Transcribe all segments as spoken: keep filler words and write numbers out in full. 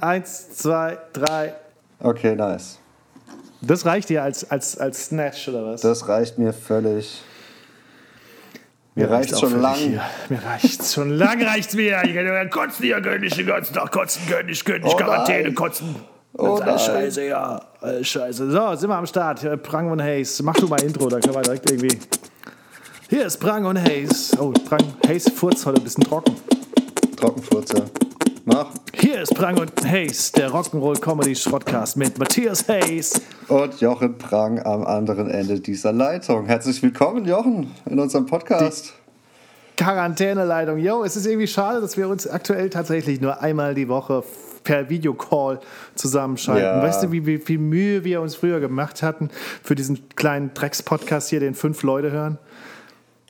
Eins, zwei, drei. Okay, nice. Das reicht dir als, als, als Snatch oder was? Das reicht mir völlig. Mir, mir reicht schon lang. Hier. Mir reicht's schon lang, reicht's mir. Ich kann ja kotzen hier, König, den ganzen Tag kotzen, König, König, oh Quarantäne, nein. Kotzen. Oh nein. Alles Scheiße, ja. Alles Scheiße. So, sind wir am Start. Prang und Haze. Mach du mal Intro, da können wir direkt irgendwie. Hier ist Prang und Haze. Oh, Prang, Haze, Furz, heute ein bisschen trocken. Trockenfurz, ja. Mach. Hier ist Prang und Haze, der Rock'n'Roll-Comedy-Schrottcast mit Matthias Haze. Und Jochen Prang am anderen Ende dieser Leitung. Herzlich willkommen, Jochen, in unserem Podcast. Die Quarantäne-Leitung. Yo, es ist irgendwie schade, dass wir uns aktuell tatsächlich nur einmal die Woche per Videocall zusammenschalten. Ja. Weißt du, wie, wie viel Mühe wir uns früher gemacht hatten für diesen kleinen Drecks-Podcast hier, den fünf Leute hören?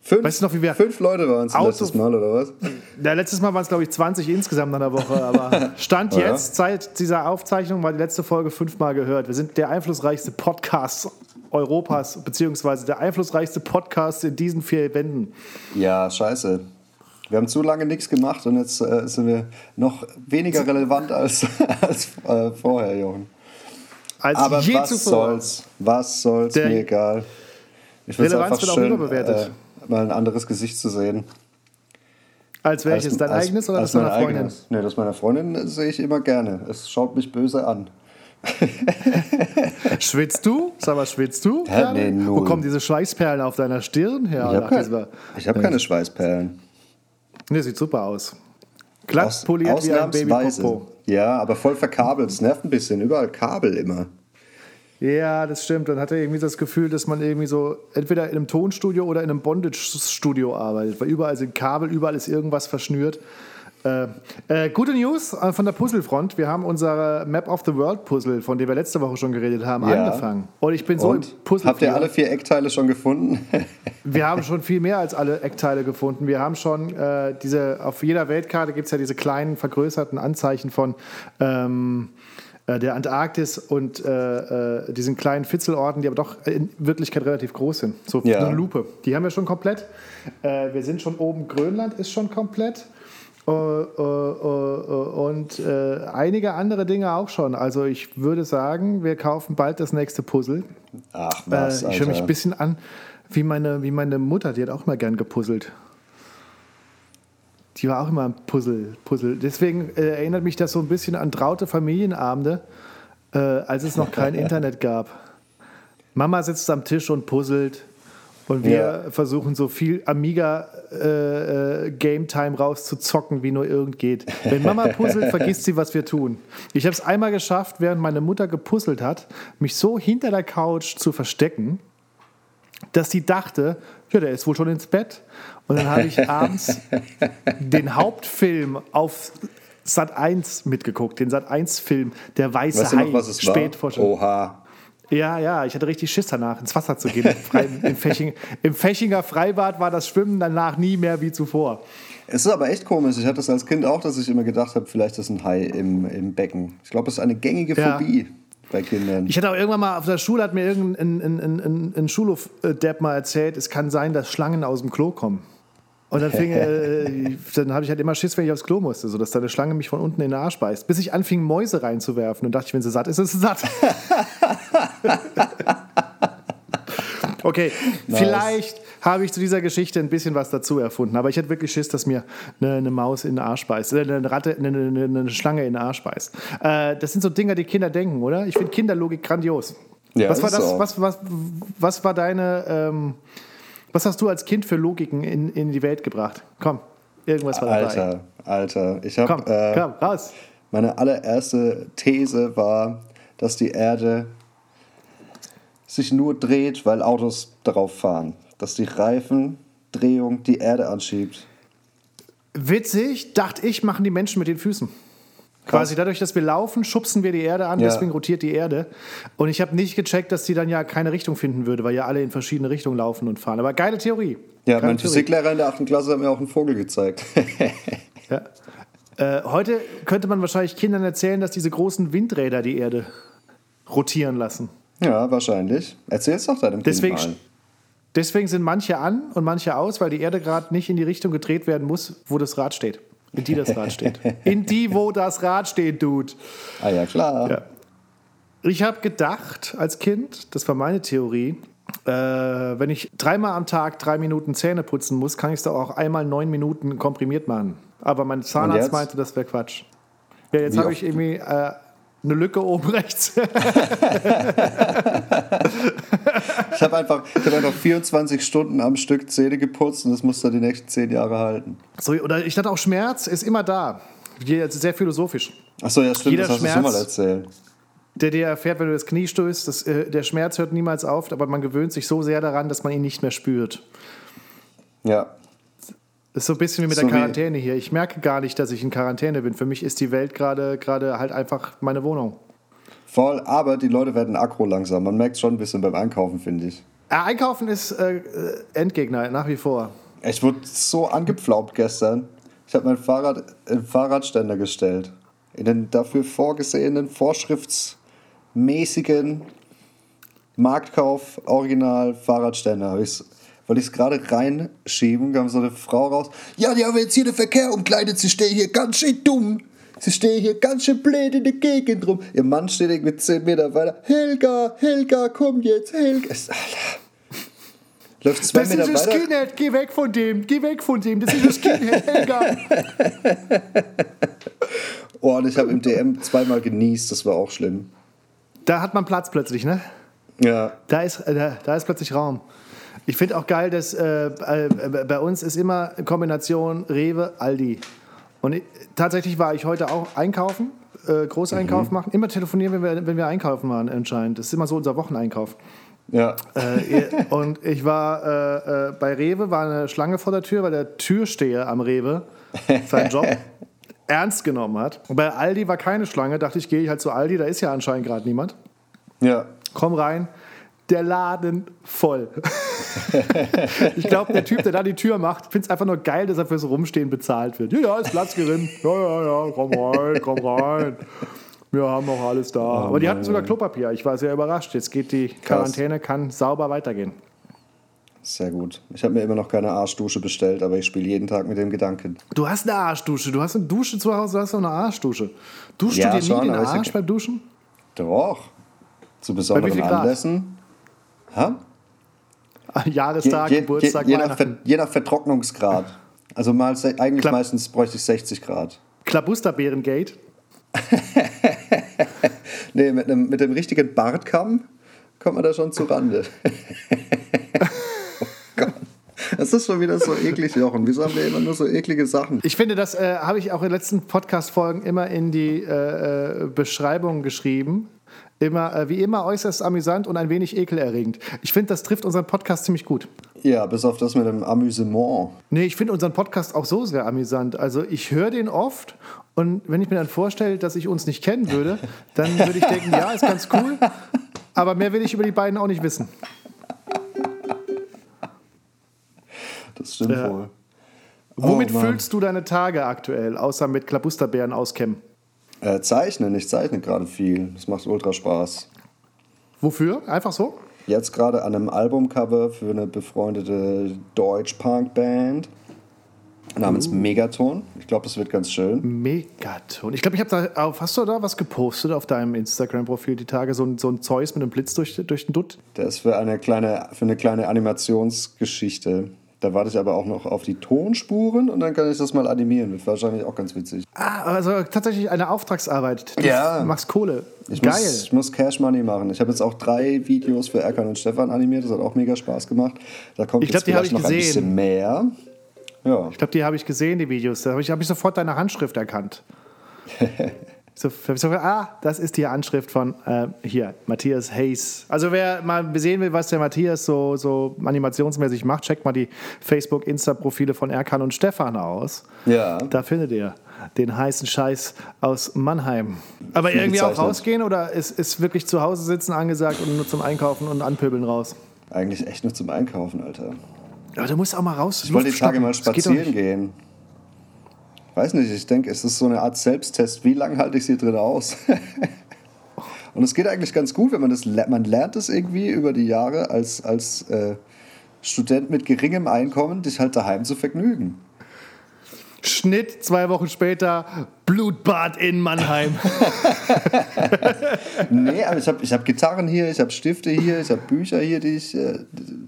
Fünf, weißt du noch, wie wir fünf Leute waren es letztes Mal, oder was? Ja, letztes Mal waren es, glaube ich, zwanzig insgesamt in der Woche. Aber Stand jetzt, seit dieser Aufzeichnung, war die letzte Folge fünfmal gehört. Wir sind der einflussreichste Podcast Europas, beziehungsweise der einflussreichste Podcast in diesen vier Wänden. Ja, scheiße. Wir haben zu lange nichts gemacht und jetzt äh, sind wir noch weniger relevant als, als äh, vorher, Jochen. Als aber je was zuvor. soll's, was soll's, der mir egal. Ich Relevanz wird auch schön, überbewertet. Äh, mal ein anderes Gesicht zu sehen. Als welches? Als, dein als, eigenes oder das meiner Freundin? Eigenes. Nee, das meiner Freundin sehe ich immer gerne. Es schaut mich böse an. Schwitzt du? Sag mal, schwitzt du? Ja, nee, null. Wo kommen diese Schweißperlen auf deiner Stirn her? Ich habe kein, hab keine Schweißperlen. Nee, sieht super aus. Glatt aus, poliert wie ein Babypopo. Ja, aber voll verkabelt. Es nervt ein bisschen. Überall Kabel immer. Ja, das stimmt. Dann hat er irgendwie das Gefühl, dass man irgendwie so entweder in einem Tonstudio oder in einem Bondage-Studio arbeitet, weil überall sind Kabel, überall ist irgendwas verschnürt. Äh, äh, gute News von der Puzzlefront. Wir haben unsere Map of the World Puzzle, von dem wir letzte Woche schon geredet haben, ja. angefangen. Und ich bin so im Puzzle. Habt ihr alle vier Eckteile schon gefunden? Wir haben schon viel mehr als alle Eckteile gefunden. Wir haben schon äh, diese, auf jeder Weltkarte gibt es ja diese kleinen, vergrößerten Anzeichen von ähm, der Antarktis und äh, äh, diesen kleinen Fitzelorten, die aber doch in Wirklichkeit relativ groß sind. So ja. Eine Lupe. Die haben wir schon komplett. Äh, wir sind schon oben. Grönland ist schon komplett. Uh, uh, uh, und uh, einige andere Dinge auch schon. Also ich würde sagen, wir kaufen bald das nächste Puzzle. Ach was, äh, ich höre mich ein bisschen an, wie meine, wie meine Mutter, die hat auch mal gern gepuzzelt. Die war auch immer ein Puzzle. Puzzle. Deswegen äh, erinnert mich das so ein bisschen an traute Familienabende, äh, als es noch kein Internet gab. Mama sitzt am Tisch und puzzelt. Und wir ja. versuchen so viel Amiga-Game-Time äh, rauszuzocken, wie nur irgend geht. Wenn Mama puzzelt, vergisst sie, was wir tun. Ich habe es einmal geschafft, während meine Mutter gepuzzelt hat, mich so hinter der Couch zu verstecken, dass sie dachte, ja, der ist wohl schon ins Bett. Und dann habe ich abends den Hauptfilm auf Sat eins mitgeguckt, den Sat eins Film, der weiße weißt du noch, Hai, Spätvorschau. Oha. Ja, ja, ich hatte richtig Schiss danach, ins Wasser zu gehen. Im, Fäching, Im Fächinger Freibad war das Schwimmen danach nie mehr wie zuvor. Es ist aber echt komisch. Ich hatte das als Kind auch, dass ich immer gedacht habe, vielleicht ist ein Hai im, im Becken. Ich glaube, das ist eine gängige ja. Phobie bei Kindern. Ich hatte auch irgendwann mal auf der Schule, hat mir irgendein ein, ein, ein, ein Schulhofdepp mal erzählt, es kann sein, dass Schlangen aus dem Klo kommen. Und dann, fing, äh, dann habe ich halt immer Schiss, wenn ich aufs Klo musste, sodass da eine Schlange mich von unten in den Arsch beißt. Bis ich anfing, Mäuse reinzuwerfen und dachte ich, wenn sie satt ist, ist sie satt. Okay, nice. Vielleicht habe ich zu dieser Geschichte ein bisschen was dazu erfunden, aber ich hätte wirklich Schiss, dass mir eine, eine Maus in den Arsch beißt, eine Ratte, eine, eine, eine Schlange in den Arsch beißt. Äh, das sind so Dinge, die Kinder denken, oder? Ich finde Kinderlogik grandios. Ja, was war das? So. Was, was, was war deine? Ähm, was hast du als Kind für Logiken in, in die Welt gebracht? Komm, irgendwas war dabei. Alter, Alter, ich habe. Komm, äh, komm, raus. Meine allererste These war, dass die Erde sich nur dreht, weil Autos darauf fahren. Dass die Reifendrehung die Erde anschiebt. Witzig, dachte ich, machen die Menschen mit den Füßen. Krass. Quasi dadurch, dass wir laufen, schubsen wir die Erde an, ja. deswegen rotiert die Erde. Und ich habe nicht gecheckt, dass die dann ja keine Richtung finden würde, weil ja alle in verschiedene Richtungen laufen und fahren. Aber geile Theorie. Ja, geile mein Theorie. Physiklehrer in der achten Klasse hat mir auch einen Vogel gezeigt. ja. äh, heute könnte man wahrscheinlich Kindern erzählen, dass diese großen Windräder die Erde rotieren lassen. Ja, wahrscheinlich. Erzähl's doch deinem deswegen, Kind mal. Deswegen sind manche an und manche aus, weil die Erde gerade nicht in die Richtung gedreht werden muss, wo das Rad steht. In die das Rad steht. In die, wo das Rad steht, Dude. Ah ja, klar. Ja. Ich habe gedacht, als Kind, das war meine Theorie, äh, wenn ich dreimal am Tag drei Minuten Zähne putzen muss, kann ich es doch auch einmal neun Minuten komprimiert machen. Aber mein Zahnarzt meinte, das wäre Quatsch. Ja, jetzt habe ich irgendwie... Äh, eine Lücke oben rechts. ich habe einfach, ich hab einfach vierundzwanzig Stunden am Stück Zähne geputzt und das muss dann die nächsten zehn Jahre halten. So, oder ich dachte auch, Schmerz ist immer da. Sehr philosophisch. Achso, ja, stimmt, jeder das Schmerz, hast du schon mal erzählt. Der dir erfährt, wenn du das Knie stößt, das, äh, der Schmerz hört niemals auf, aber man gewöhnt sich so sehr daran, dass man ihn nicht mehr spürt. Ja. Das ist so ein bisschen wie mit so der Quarantäne hier. Ich merke gar nicht, dass ich in Quarantäne bin. Für mich ist die Welt gerade gerade halt einfach meine Wohnung. Voll, aber die Leute werden aggro langsam. Man merkt es schon ein bisschen beim Einkaufen, finde ich. Ja, Einkaufen ist äh, Endgegner, nach wie vor. Ich wurde so angepflaumt gestern. Ich habe mein Fahrrad in den Fahrradständer gestellt. In den dafür vorgesehenen, vorschriftsmäßigen Marktkauf-Original-Fahrradständer habe ich Wollte ich es gerade reinschieben, kam so eine Frau raus. Ja, die haben jetzt hier den Verkehr umkleidet. Sie stehen hier ganz schön dumm. Sie stehen hier ganz schön blöd in der Gegend rum. Ihr Mann steht irgendwie zehn Meter weiter. Helga, Helga, komm jetzt, Helga. Alter. Läuft zwei das Meter weiter. Das ist ein Skinhead, geh weg von dem, geh weg von dem. Das ist ein Skinhead, Helga. Oh, und ich habe im D M zweimal genießt, das war auch schlimm. Da hat man Platz plötzlich, ne? Ja. Da ist, da, da ist plötzlich Raum. Ich finde auch geil, dass äh, bei uns ist immer Kombination Rewe, Aldi. Und ich, tatsächlich war ich heute auch einkaufen, äh, Großeinkauf mhm. machen. Immer telefonieren, wenn wir, wenn wir einkaufen waren anscheinend. Das ist immer so unser Wocheneinkauf. Ja. Äh, und ich war äh, bei Rewe, war eine Schlange vor der Tür, weil der Türsteher am Rewe seinen Job ernst genommen hat. Und bei Aldi war keine Schlange. Dachte ich, gehe ich halt zu Aldi, da ist ja anscheinend gerade niemand. Ja. Komm rein. Der Laden voll. Ich glaube, der Typ, der da die Tür macht, findet es einfach nur geil, dass er fürs Rumstehen bezahlt wird. Ja, ja, ist Platz gering. Ja, ja, ja, komm rein, komm rein. Wir haben auch alles da. Oh, aber die Mann, hatten sogar Mann. Klopapier. Ich war sehr überrascht. Jetzt geht die Quarantäne, kann sauber weitergehen. Sehr gut. Ich habe mir immer noch keine Arschdusche bestellt, aber ich spiele jeden Tag mit dem Gedanken. Du hast eine Arschdusche. Du hast eine Dusche zu Hause, du hast auch eine Arschdusche. Duschst ja, du dir schon, nie den Arsch ich... beim Duschen? Doch. Zu besonderen Anlässen. Ha? Jahrestag, je, je, Geburtstag, je, je, nach Ver, je nach Vertrocknungsgrad. Also mal, eigentlich Kla- meistens bräuchte ich sechzig Grad. Klabusterbeeren-Gate? Nee, mit, einem, mit dem richtigen Bartkamm kommt man da schon zu Rande. Oh Gott. Das ist schon wieder so eklig, Jochen. Wieso haben wir immer nur so eklige Sachen? Ich finde, das äh, habe ich auch in den letzten Podcast-Folgen immer in die äh, Beschreibung geschrieben. Immer, äh, wie immer äußerst amüsant und ein wenig ekelerregend. Ich finde, das trifft unseren Podcast ziemlich gut. Ja, bis auf das mit dem Amüsement. Nee, ich finde unseren Podcast auch so sehr amüsant. Also ich höre den oft und wenn ich mir dann vorstelle, dass ich uns nicht kennen würde, dann würde ich denken, ja, ist ganz cool, aber mehr will ich über die beiden auch nicht wissen. Das stimmt äh, wohl. Oh, womit Mann. Füllst du deine Tage aktuell, außer mit Klabusterbeeren auskämmen? Äh, zeichnen, ich zeichne gerade viel. Das macht ultra Spaß. Wofür? Einfach so? Jetzt gerade an einem Albumcover für eine befreundete Deutsch-Punk-Band namens uh. Megaton. Ich glaube, das wird ganz schön. Megaton. Ich glaube, ich habe da auf, hast du da was gepostet auf deinem Instagram-Profil die Tage? So ein, so ein Zeus mit einem Blitz durch, durch den Dutt? Das ist für eine kleine, für eine kleine Animationsgeschichte. Da warte ich aber auch noch auf die Tonspuren und dann kann ich das mal animieren. Wird wahrscheinlich auch ganz witzig. Ah, also tatsächlich eine Auftragsarbeit. Du ja. machst Kohle. Ich Geil. Muss, ich muss Cash Money machen. Ich habe jetzt auch drei Videos für Erkan und Stefan animiert. Das hat auch mega Spaß gemacht. Da kommt ich glaub, jetzt die vielleicht noch gesehen. Ein bisschen mehr. Ja. Ich glaube, die habe ich gesehen, die Videos. Da habe ich, hab ich sofort deine Handschrift erkannt. So, ah, das ist die Anschrift von äh, hier, Matthias Hayes. Also wer mal sehen will, was der Matthias so, so animationsmäßig macht, checkt mal die Facebook-Insta-Profile von Erkan und Stefan aus. Ja. Da findet ihr den heißen Scheiß aus Mannheim. Aber Viel irgendwie gezeichnet. Auch rausgehen oder ist, ist wirklich zu Hause sitzen angesagt und nur zum Einkaufen und Anpöbeln raus? Eigentlich echt nur zum Einkaufen, Alter. Aber du musst auch mal raus. Ich wollte die Tage mal spazieren gehen. Weiß nicht, ich denke, es ist so eine Art Selbsttest. Wie lange halte ich sie drin aus? Und es geht eigentlich ganz gut, wenn man das lernt. Man lernt es irgendwie über die Jahre als, als äh, Student mit geringem Einkommen, dich halt daheim zu vergnügen. Schnitt, zwei Wochen später, Blutbad in Mannheim. Nee, aber ich habe ich hab Gitarren hier, ich habe Stifte hier, ich habe Bücher hier, die ich äh,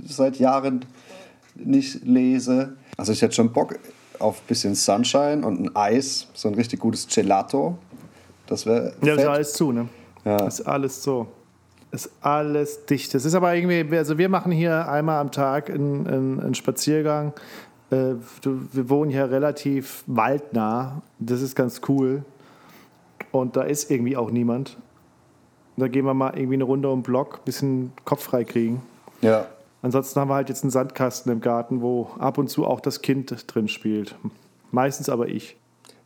seit Jahren nicht lese. Also ich hätte schon Bock auf ein bisschen Sunshine und ein Eis, so ein richtig gutes Gelato. Das wäre ja, das ist alles zu, ne? Ja. Das ist alles so. Ist alles dicht. Das ist aber irgendwie, also wir machen hier einmal am Tag einen, einen, einen Spaziergang. Äh, wir wohnen hier relativ waldnah. Das ist ganz cool. Und da ist irgendwie auch niemand. Da gehen wir mal irgendwie eine Runde um den Block, ein bisschen Kopf frei kriegen. Ja. Ansonsten haben wir halt jetzt einen Sandkasten im Garten, wo ab und zu auch das Kind drin spielt. Meistens aber ich.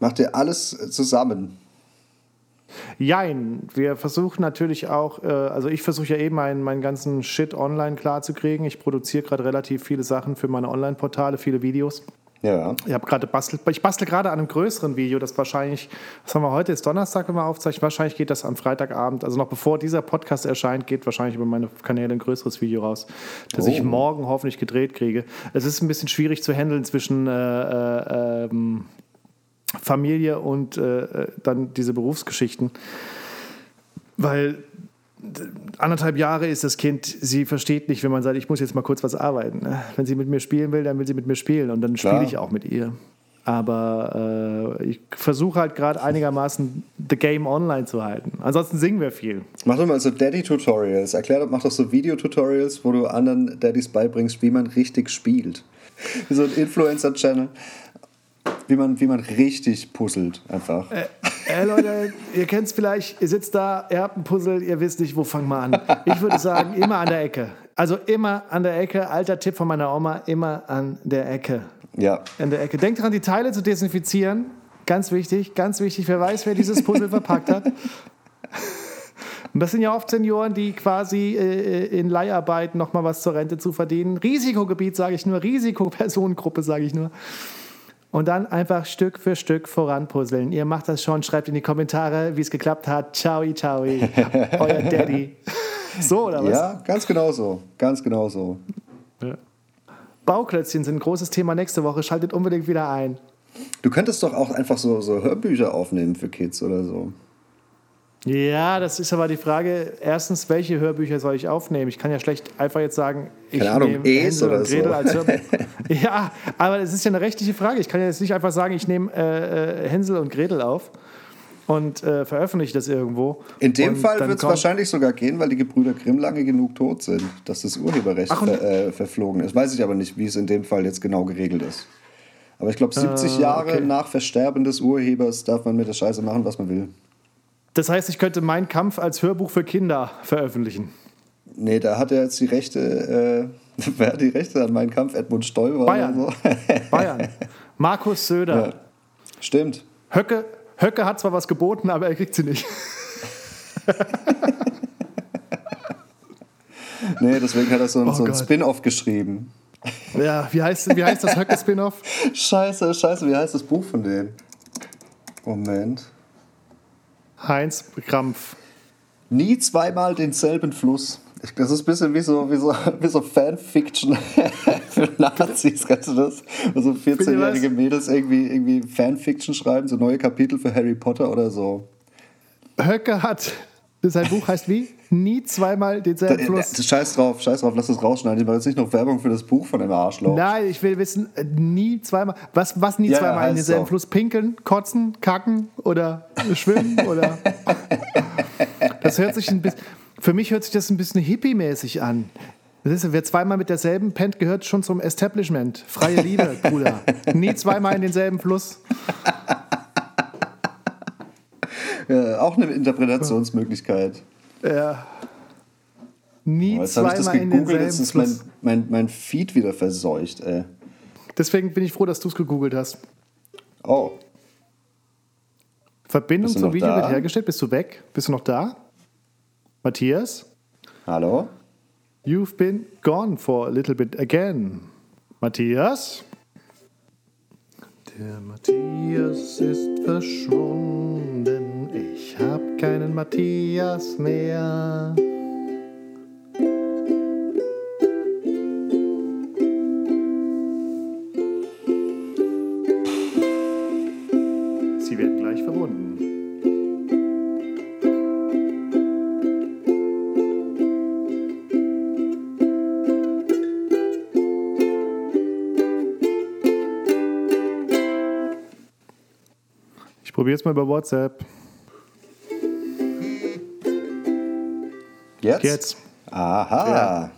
Macht ihr alles zusammen? Jein, wir versuchen natürlich auch, äh, also ich versuche ja eben meinen, meinen ganzen Shit online klarzukriegen. Ich produziere gerade relativ viele Sachen für meine Online-Portale, viele Videos. Ja. Ich habe gerade bastelt, ich bastel gerade an einem größeren Video, das wahrscheinlich, was haben wir heute, ist Donnerstag, wenn wir aufzeichnen, wahrscheinlich geht das am Freitagabend, also noch bevor dieser Podcast erscheint, geht wahrscheinlich über meine Kanäle ein größeres Video raus, das oh. ich morgen hoffentlich gedreht kriege. Es ist ein bisschen schwierig zu handeln zwischen äh, äh, ähm, Familie und äh, dann diese Berufsgeschichten, weil anderthalb Jahre ist das Kind, sie versteht nicht, wenn man sagt, ich muss jetzt mal kurz was arbeiten. Ne? Wenn sie mit mir spielen will, dann will sie mit mir spielen und dann spiele ich auch mit ihr. Aber äh, ich versuche halt gerade einigermaßen the game online zu halten. Ansonsten singen wir viel. Mach doch mal so Daddy-Tutorials. Erklär doch, mach doch so Video-Tutorials, wo du anderen Daddys beibringst, wie man richtig spielt. So ein Influencer-Channel. Wie man, wie man richtig puzzelt einfach. Äh, äh, Leute, ihr kennt es vielleicht, ihr sitzt da, ihr habt ein Puzzle, ihr wisst nicht, wo fangen wir an. Ich würde sagen, immer an der Ecke. Also immer an der Ecke, alter Tipp von meiner Oma, immer an der Ecke. Ja. An der Ecke. Denkt dran, die Teile zu desinfizieren. Ganz wichtig, ganz wichtig. Wer weiß, wer dieses Puzzle verpackt hat. Und das sind ja oft Senioren, die quasi äh, in Leiharbeit nochmal was zur Rente zu verdienen. Risikogebiet sage ich nur, Risikopersonengruppe sage ich nur. Und dann einfach Stück für Stück voranpuzzeln. Ihr macht das schon, schreibt in die Kommentare, wie es geklappt hat. Ciao, ciao, euer Daddy. So, oder was? Ja, ganz genau so. Ganz genau so. Ja. Bauklötzchen sind ein großes Thema nächste Woche. Schaltet unbedingt wieder ein. Du könntest doch auch einfach so, so Hörbücher aufnehmen für Kids oder so. Ja, das ist aber die Frage, erstens, welche Hörbücher soll ich aufnehmen? Ich kann ja schlecht einfach jetzt sagen, ich Keine Ahnung, nehme Hänsel oder und Gretel so. Als Hörbuch. Ja, aber es ist ja eine rechtliche Frage. Ich kann ja jetzt nicht einfach sagen, ich nehme äh, Hänsel und Gretel auf und äh, veröffentliche das irgendwo. In dem und Fall wird es wahrscheinlich sogar gehen, weil die Gebrüder Grimm lange genug tot sind, dass das Urheberrecht ver- äh, verflogen ist. Weiß ich aber nicht, wie es in dem Fall jetzt genau geregelt ist. Aber ich glaube, siebzig äh, Jahre okay. nach Versterben des Urhebers darf man mit der Scheiße machen, was man will. Das heißt, ich könnte Mein Kampf als Hörbuch für Kinder veröffentlichen. Nee, da hat er jetzt die Rechte, äh, wer hat die Rechte an Mein Kampf? Edmund Stoiber Bayern. Oder so. Bayern. Markus Söder. Ja. Stimmt. Höcke, Höcke hat zwar was geboten, aber er kriegt sie nicht. Nee, deswegen hat er so, oh so ein Spin-Off geschrieben. Ja, wie heißt, wie heißt das Höcke-Spin-Off? Scheiße, scheiße, wie heißt das Buch von denen? Moment. Heinz Krampf. Nie zweimal denselben Fluss. Das ist ein bisschen wie so, wie so, wie so Fanfiction für Nazis, kennst du das? Wo so vierzehnjährige Mädels irgendwie, irgendwie Fanfiction schreiben, so neue Kapitel für Harry Potter oder so. Höcke hat, sein Buch heißt wie? Nie zweimal denselben Fluss. Scheiß drauf, scheiß drauf, lass das rausschneiden. Ich mache jetzt nicht noch Werbung für das Buch von dem Arschloch. Nein, ich will wissen, nie zweimal, was, was nie ja, zweimal in denselben Fluss? Pinkeln, kotzen, kacken oder schwimmen oder... Das hört sich ein bisschen, für mich hört sich das ein bisschen hippie-mäßig an. Das ist, wer zweimal mit derselben pennt, gehört schon zum Establishment. Freie Liebe, Bruder. Nie zweimal in denselben Fluss. Ja, auch eine Interpretationsmöglichkeit. Ja. Nie oh, jetzt zweimal das in denselben jetzt ist mein, mein, mein Feed wieder verseucht, ey. Deswegen bin ich froh, dass du es gegoogelt hast. Oh. Verbindung zum Video da? Wird hergestellt. Bist du weg? Bist du noch da? Matthias? Hallo? You've been gone for a little bit again. Matthias? Der Matthias ist verschwunden. Ich hab keinen Matthias mehr. Probier's mal über WhatsApp. Jetzt? Jetzt. Aha. Ja.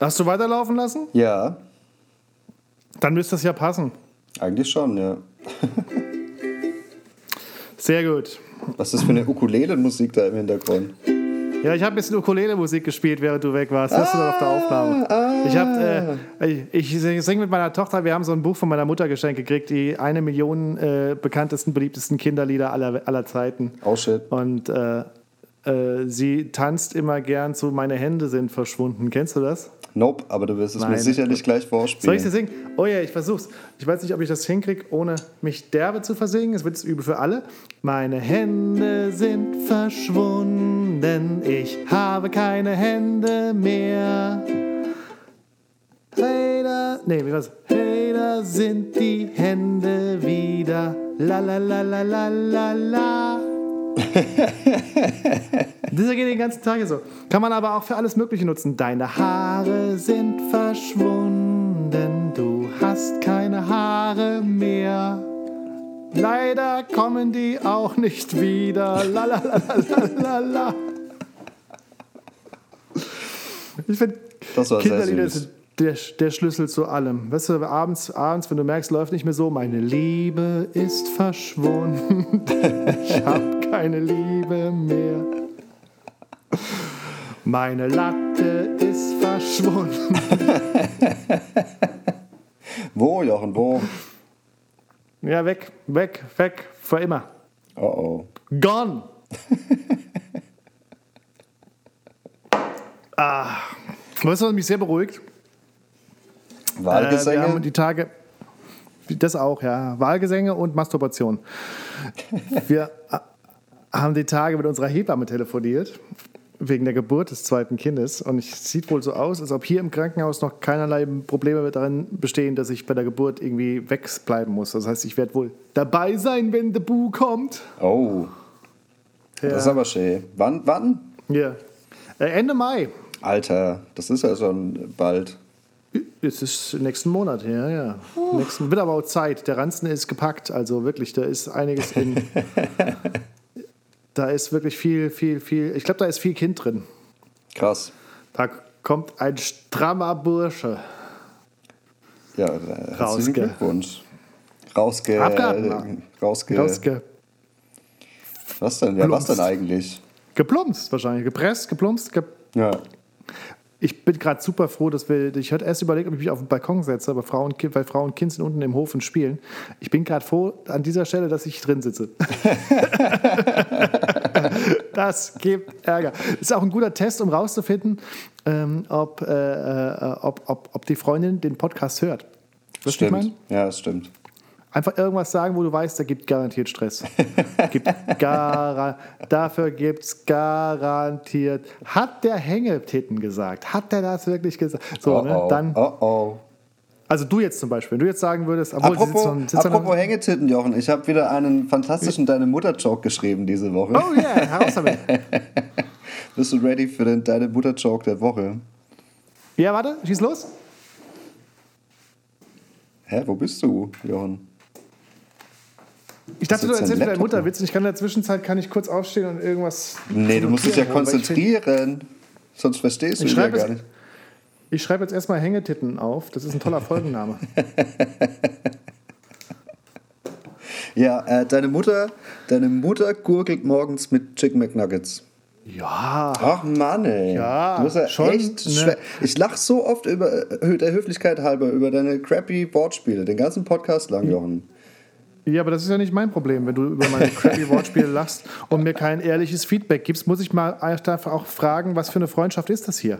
Hast du weiterlaufen lassen? Ja. Dann müsste das ja passen. Eigentlich schon, ja. Sehr gut. Was ist das für eine Ukulele-Musik da im Hintergrund? Ja, ich habe ein bisschen Ukulele-Musik gespielt, während du weg warst. Ah, hast du noch auf der Aufnahme. Ah. Ich, hab, äh, ich, ich singe mit meiner Tochter, wir haben so ein Buch von meiner Mutter geschenkt gekriegt, die eine Million äh, bekanntesten, beliebtesten Kinderlieder aller, aller Zeiten. Oh shit. Und äh, äh, sie tanzt immer gern zu "Meine Hände sind verschwunden". Kennst du das? Nope, aber du wirst es Nein. mir sicherlich gleich vorspielen. Soll ich sie singen? Oh ja, yeah, ich versuch's. Ich weiß nicht, ob ich das hinkriege, ohne mich derbe zu versingen. Es wird es übel für alle. Meine Hände sind verschwunden. Ich habe keine Hände mehr. Hey, da. Nee, wie war's? Hey, da sind die Hände wieder. La, la, la, la, la, la, la. Das geht den ganzen Tag so. Kann man aber auch für alles Mögliche nutzen. Deine Haare sind verschwunden, du hast keine Haare mehr. Leider kommen die auch nicht wieder. La la la la la la. Ich finde, Kinderlieder sind der, der Schlüssel zu allem. Weißt du, abends, abends, wenn du merkst, läuft nicht mehr so, meine Liebe ist verschwunden. Ich hab keine Liebe mehr. Meine Latte ist verschwunden. Wo, Jochen, wo? Ja, weg, weg, weg, für immer. Oh oh. Gone! ah, weißt du, was mich sehr beruhigt? Wahlgesänge? Äh, wir haben die Tage... Das auch, ja. Wahlgesänge und Masturbation. Wir haben die Tage mit unserer Hebamme telefoniert, wegen der Geburt des zweiten Kindes. Und es sieht wohl so aus, als ob hier im Krankenhaus noch keinerlei Probleme darin bestehen, dass ich bei der Geburt irgendwie wegbleiben muss. Das heißt, ich werde wohl dabei sein, wenn der Bu kommt. Oh, ja. Das ist aber schön. Wann? Wann? Ja. Äh, Ende Mai. Alter, das ist ja schon bald. Es ist nächsten Monat, ja, ja. Oh. Nächsten, wird aber auch Zeit. Der Ranzen ist gepackt, also wirklich, da ist einiges in... Da ist wirklich viel, viel, viel... Ich glaube, da ist viel Kind drin. Krass. Da kommt ein strammer Bursche. Ja, äh, herzlichen Glückwunsch. Rausge... Abgehalten. Rausge... Rausge... Was denn? Ja, was denn eigentlich? Geplumpst wahrscheinlich. Gepresst, geplumpst, gep... Ja. Ich bin gerade super froh, dass wir... Ich hatte erst überlegt, ob ich mich auf den Balkon setze, aber Frau und Kind, weil Frau und Kind sind unten im Hof und spielen. Ich bin gerade froh an dieser Stelle, dass ich drin sitze. Das gibt Ärger. Ist auch ein guter Test, um rauszufinden, ähm, ob, äh, ob, ob, ob die Freundin den Podcast hört. Das stimmt. Ich mein? Ja, das stimmt. Einfach irgendwas sagen, wo du weißt, da gibt garantiert Stress. Gibt gar- dafür gibt es garantiert. Hat der Hängetitten gesagt? Hat der das wirklich gesagt? So, oh, ne? Dann, oh, oh. Also du jetzt zum Beispiel, wenn du jetzt sagen würdest... Obwohl, apropos noch, apropos noch, Hängetitten, Jochen, ich habe wieder einen fantastischen Deine-Mutter-Joke geschrieben diese Woche. Oh ja, yeah, heraus damit. Bist du ready für den Deine-Mutter-Joke der Woche? Ja, warte, schieß los. Hä, wo bist du, Jochen? Ich dachte, du erzählst deinen Mutterwitz. Ich kann in der Zwischenzeit kann ich kurz aufstehen und irgendwas... Nee, du musst dich ja konzentrieren. Sonst verstehst du ja gar nicht. Ich schreibe jetzt erstmal Hängetitten auf. Das ist ein toller Folgenname. Ja, äh, deine Mutter, deine Mutter gurgelt morgens mit Chicken McNuggets. Ja. Ach Mann, ey. Ja, du bist ja schon, echt ne? schwer. Ich lache so oft über, der Höflichkeit halber über deine crappy Wortspiele, den ganzen Podcast lang, Jochen. Ja, aber das ist ja nicht mein Problem, wenn du über meine crappy Wortspiele lachst und mir kein ehrliches Feedback gibst, muss ich mal auch fragen, was für eine Freundschaft ist das hier?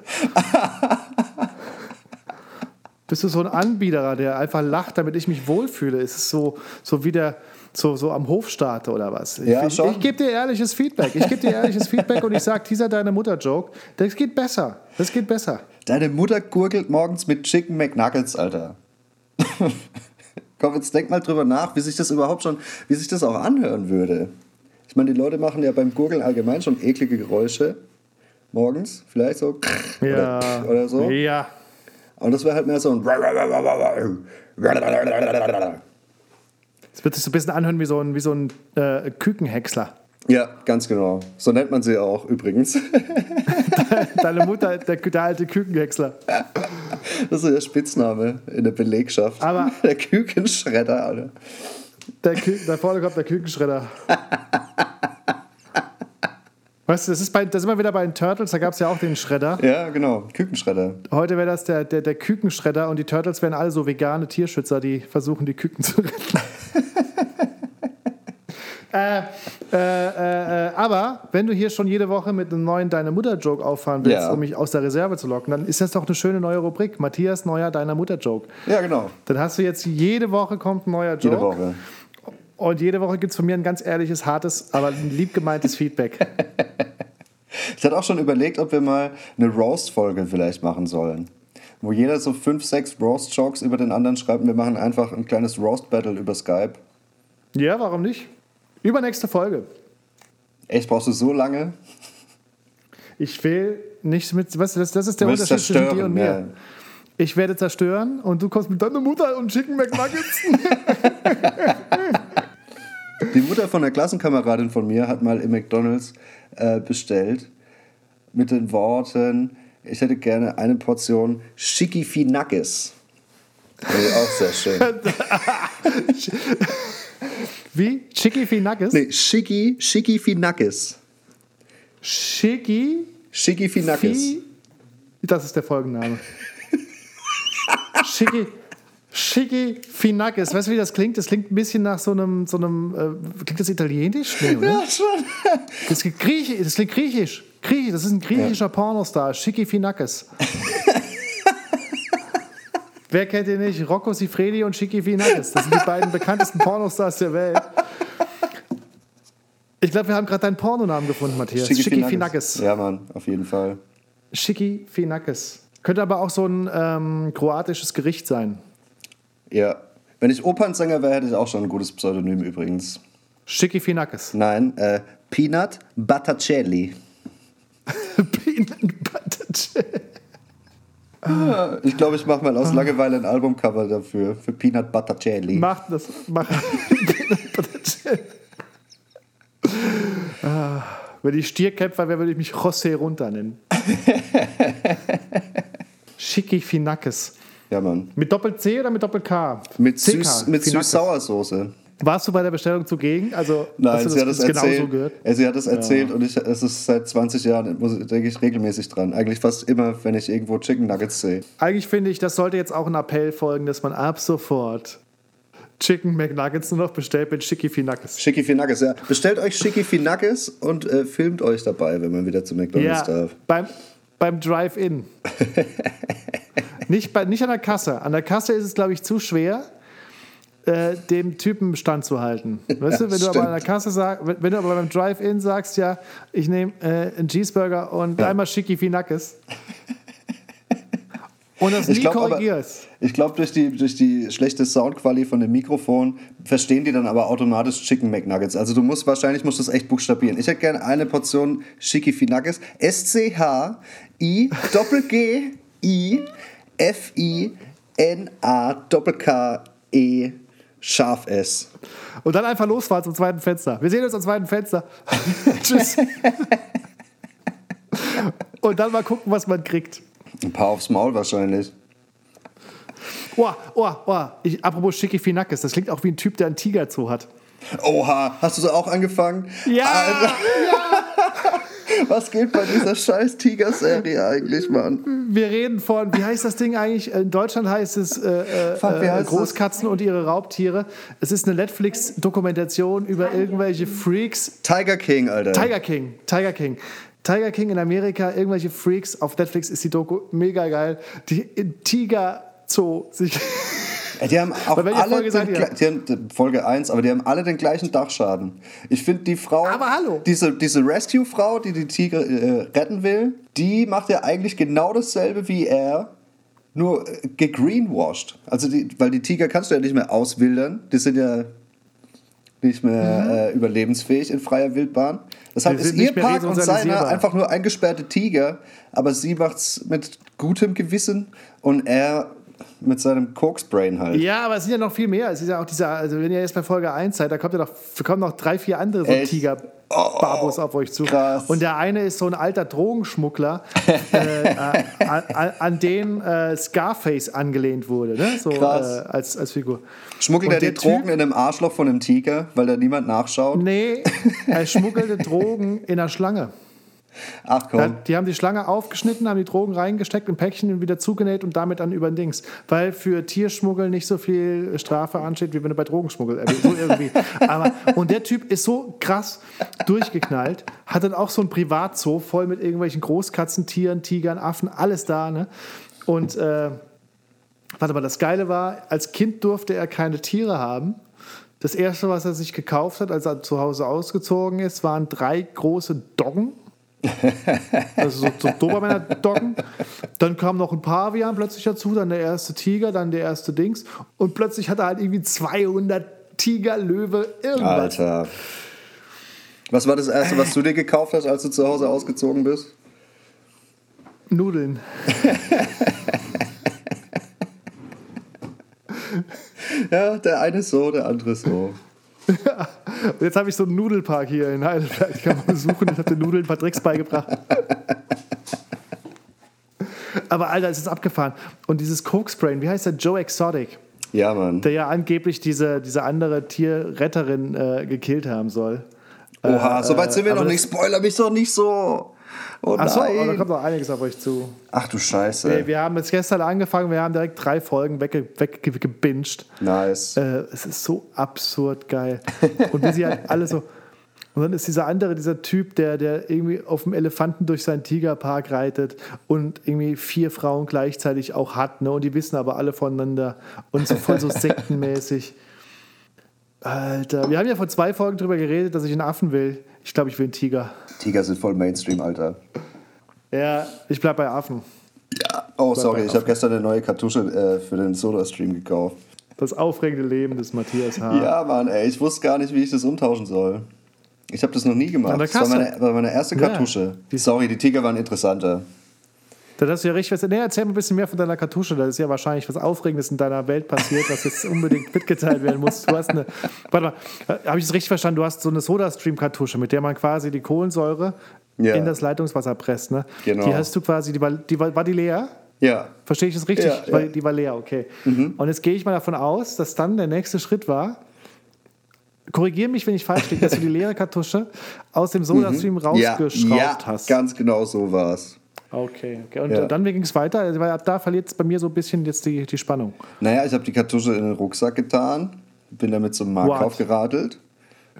Bist du so ein Anbiederer, der einfach lacht, damit ich mich wohlfühle? Ist es so, so wie der... So, so am Hof starte oder was? Ich, ja, ich, ich gebe dir ehrliches Feedback. Ich gebe dir ehrliches Feedback und ich sage, dieser Deine-Mutter-Joke, das geht besser. Das geht besser. Deine Mutter gurgelt morgens mit Chicken McNuggets, Alter. Komm, jetzt denk mal drüber nach, wie sich das überhaupt schon, wie sich das auch anhören würde. Ich meine, die Leute machen ja beim Gurgeln allgemein schon eklige Geräusche. Morgens vielleicht so. Ja. Oder, oder so. Ja. Und das wäre halt mehr so ein... Es wird sich so ein bisschen anhören wie so ein, wie so ein äh, Kükenhäcksler. Ja, ganz genau. So nennt man sie auch übrigens. Deine Mutter, der, der alte Kükenhäcksler. Das ist der Spitzname in der Belegschaft. Aber der Kükenschredder, Alter. Der Kü- da vorne kommt der Kükenschredder. Weißt du, das ist, bei, das ist immer wieder bei den Turtles, da gab es ja auch den Schredder. Ja, genau, Kükenschredder. Heute wäre das der, der, der Kükenschredder und die Turtles wären alle so vegane Tierschützer, die versuchen, die Küken zu retten. äh, äh, äh, aber wenn du hier schon jede Woche mit einem neuen Deine-Mutter-Joke auffahren willst, ja, um mich aus der Reserve zu locken, dann ist das doch eine schöne neue Rubrik. Matthias, neuer Deiner-Mutter-Joke. Ja, genau. Dann hast du jetzt, jede Woche kommt ein neuer Joke. Jede Woche. Und jede Woche gibt es von mir ein ganz ehrliches, hartes, aber liebgemeintes Feedback. Ich hatte auch schon überlegt, ob wir mal eine Roast-Folge vielleicht machen sollen. Wo jeder so fünf, sechs Roast-Jokes über den anderen schreibt und wir machen einfach ein kleines Roast-Battle über Skype. Ja, warum nicht? Übernächste Folge. Echt, brauchst du so lange? Ich will nicht mit... Weißt du, das, das ist der Unterschied zwischen dir und mir. Ja. Ich werde zerstören und du kommst mit deiner Mutter und Chicken McNuggets. Die Mutter von einer Klassenkameradin von mir hat mal im McDonald's äh, bestellt mit den Worten, ich hätte gerne eine Portion Schickifinakis. Finde ich auch sehr schön. Wie? Schickifinakis? Nee, Schicki, Schickifinakis. Schicki? Schickifinakis. Das ist der Folgenname. Schicki. Schickifinakis. Weißt du, wie das klingt? Das klingt ein bisschen nach so einem... So einem äh, klingt das italienisch? Nee, oder? Ja, schon. Das klingt griechisch. Das klingt griechisch. Griechisch. Das ist ein griechischer ja. Pornostar. Schickifinakis. Wer kennt ihn nicht? Rocco Siffredi und Schickifinakis. Das sind die beiden bekanntesten Pornostars der Welt. Ich glaube, wir haben gerade deinen Pornonamen gefunden, Matthias. Schickifinakis. Ja, Mann. Auf jeden Fall. Schickifinakis. Könnte aber auch so ein ähm, kroatisches Gericht sein. Ja. Wenn ich Opernsänger wäre, hätte ich auch schon ein gutes Pseudonym übrigens. Schickifinakis. Nein, äh, Peanut Butticelli. Peanut Butticelli. Ah, ich glaube, ich mache mal aus Langeweile ein Albumcover dafür, für Peanut Butticelli. Mach das. Mach Peanut Butticelli. Ah, wenn ich Stierkämpfer wäre, würde ich mich José runter nennen. Schickifinakis. Ja, Mann. Mit Doppel-C oder mit Doppel-K? Mit, Süß, mit Süß-Sauersoße. Warst du bei der Bestellung zugegen? Also, nein, sie, das, hat das genau so gehört? Ja, sie hat das erzählt. Sie hat das erzählt und es ist seit zwanzig Jahren, denke ich, regelmäßig dran. Eigentlich fast immer, wenn ich irgendwo Chicken Nuggets sehe. Eigentlich finde ich, das sollte jetzt auch ein Appell folgen, dass man ab sofort Chicken McNuggets nur noch bestellt mit Schickifinakis. Schickifinakis, ja. Bestellt euch Schickifinakis und äh, filmt euch dabei, wenn man wieder zu McDonald's ja, darf. Beim, beim Drive-In. Nicht, bei, nicht an der Kasse. An der Kasse ist es, glaube ich, zu schwer, äh, dem Typen standzuhalten. Weißt ja, du, wenn stimmt. du aber an der Kasse sagst, wenn du aber beim Drive-In sagst, ja, ich nehme äh, einen Cheeseburger und ja. einmal Schickifinakis. Und das nie korrigierst. Ich glaube, durch die, durch die schlechte Soundqualität von dem Mikrofon verstehen die dann aber automatisch Chicken McNuggets. Also du musst wahrscheinlich musst das echt buchstabieren. Ich hätte gerne eine Portion Schickifinakis. S C H I G G I F I N A K K E scharf S. Und dann einfach losfahren zum zweiten Fenster. Wir sehen uns am zweiten Fenster. Tschüss. Und dann mal gucken, was man kriegt. Ein paar aufs Maul wahrscheinlich. Oh, oh, oh. Ich, apropos Schickifinakis, das klingt auch wie ein Typ, der einen Tigerzoo hat. Oha, hast du so auch angefangen? Ja! Alter. Ja! Was geht bei dieser scheiß Tiger-Serie eigentlich, Mann? Wir reden von, wie heißt das Ding eigentlich? In Deutschland heißt es äh, Fuck, äh, heißt Großkatzen das? Und ihre Raubtiere. Es ist eine Netflix-Dokumentation über irgendwelche Freaks. Tiger King, Alter. Tiger King, Tiger King. Tiger King in Amerika, irgendwelche Freaks. Auf Netflix ist die Doku mega geil. Die in Tiger-Zoo sich... Die haben auch alle den, die haben Folge eins, aber die haben alle den gleichen Dachschaden. Ich finde die Frau, aber hallo. diese, diese Rescue-Frau, die die Tiger äh, retten will, die macht ja eigentlich genau dasselbe wie er, nur äh, gegreenwashed. Also die, weil die Tiger kannst du ja nicht mehr auswildern, die sind ja nicht mehr mhm. äh, überlebensfähig in freier Wildbahn. Deshalb ist ihr Park und seiner einfach nur eingesperrte Tiger, aber sie macht's mit gutem Gewissen und er mit seinem Koksbrain halt. Ja, aber es sind ja noch viel mehr. Es ist ja auch dieser, also wenn ihr jetzt bei Folge eins seid, da kommt ja noch, kommen noch drei, vier andere so Tiger-Babos oh, auf euch zu. Krass. Und der eine ist so ein alter Drogenschmuggler, äh, an, an, an den äh, Scarface angelehnt wurde, ne? So, krass. Äh, als, als Figur. Schmuggelt er die Drogen typ, in einem Arschloch von einem Tiger, weil da niemand nachschaut? Nee, er schmuggelte Drogen in einer Schlange. Ach komm. Da, die haben die Schlange aufgeschnitten, haben die Drogen reingesteckt in Päckchen und wieder zugenäht und damit dann über den Dings. Weil für Tierschmuggel nicht so viel Strafe ansteht, wie wenn du bei Drogenschmuggel erwähnst. So irgendwie. Aber, und der Typ ist so krass durchgeknallt, hat dann auch so ein Privatzoo voll mit irgendwelchen Großkatzen, Tieren, Tigern, Affen, alles da. Ne? Und äh, warte mal, das Geile war, als Kind durfte er keine Tiere haben. Das erste, was er sich gekauft hat, als er zu Hause ausgezogen ist, waren drei große Doggen. Also so, so Dobermänner-Doggen. Dann kamen noch ein Pavian plötzlich dazu, dann der erste Tiger, dann der erste Dings. Und plötzlich hat er halt irgendwie zweihundert Tiger, Löwe, irgendwas. Alter. Was war das Erste, was du dir gekauft hast, als du zu Hause ausgezogen bist? Nudeln. Ja, der eine ist so, der andere ist so. Ja. Jetzt habe ich so einen Nudelpark hier in Heidelberg. Ich kann mal besuchen. Ich habe den Nudeln ein paar Tricks beigebracht. Aber Alter, es ist abgefahren. Und dieses Koksbrain, wie heißt der? Joe Exotic. Ja, Mann. Der ja angeblich diese, diese andere Tierretterin äh, gekillt haben soll. Oha, äh, so weit sind wir noch nicht. Spoiler mich doch nicht so. Oh, ach so, oh, da kommt noch einiges auf euch zu. Ach du Scheiße. Wir, wir haben jetzt gestern angefangen, wir haben direkt drei Folgen wegge- weggebinged. Nice. Äh, es ist so absurd geil. Und wie sie halt alle so. Und dann ist dieser andere, dieser Typ, der, der irgendwie auf dem Elefanten durch seinen Tigerpark reitet und irgendwie vier Frauen gleichzeitig auch hat, ne? Und die wissen aber alle voneinander und so voll so sektenmäßig. Alter, wir haben ja vor zwei Folgen drüber geredet, dass ich einen Affen will. Ich glaube, ich will einen Tiger. Tiger sind voll Mainstream, Alter. Ja, ich bleib bei Affen. Ja. Oh, ich sorry, ich habe gestern eine neue Kartusche äh, für den Soda-Stream gekauft. Das aufregende Leben des Matthias H. Ja, Mann, ey, ich wusste gar nicht, wie ich das umtauschen soll. Ich habe das noch nie gemacht. Das war meine, war meine erste Kartusche. Ja, die sorry, die Tiger waren interessanter. Da hast du ja richtig was. Nee, erzähl mal ein bisschen mehr von deiner Kartusche. Da ist ja wahrscheinlich was Aufregendes in deiner Welt passiert, was jetzt unbedingt mitgeteilt werden muss. Du hast eine. Warte mal, habe ich es richtig verstanden? Du hast so eine Soda-Stream-Kartusche, mit der man quasi die Kohlensäure ja. in das Leitungswasser presst, ne? Genau. Die hast du quasi. Die war, die war, war die leer? Ja. Verstehe ich das richtig? Ja, ja. Die war leer, okay. Mhm. Und jetzt gehe ich mal davon aus, dass dann der nächste Schritt war. Korrigiere mich, wenn ich falsch liege, dass du die leere Kartusche aus dem Soda-Stream mhm. rausgeschraubt ja. Ja, hast. Ja, ganz genau so war es. Okay, okay. Und ja. dann ging es weiter, weil ab da verliert es bei mir so ein bisschen jetzt die, die Spannung. Naja, ich habe die Kartusche in den Rucksack getan, bin damit zum Marktkauf geradelt,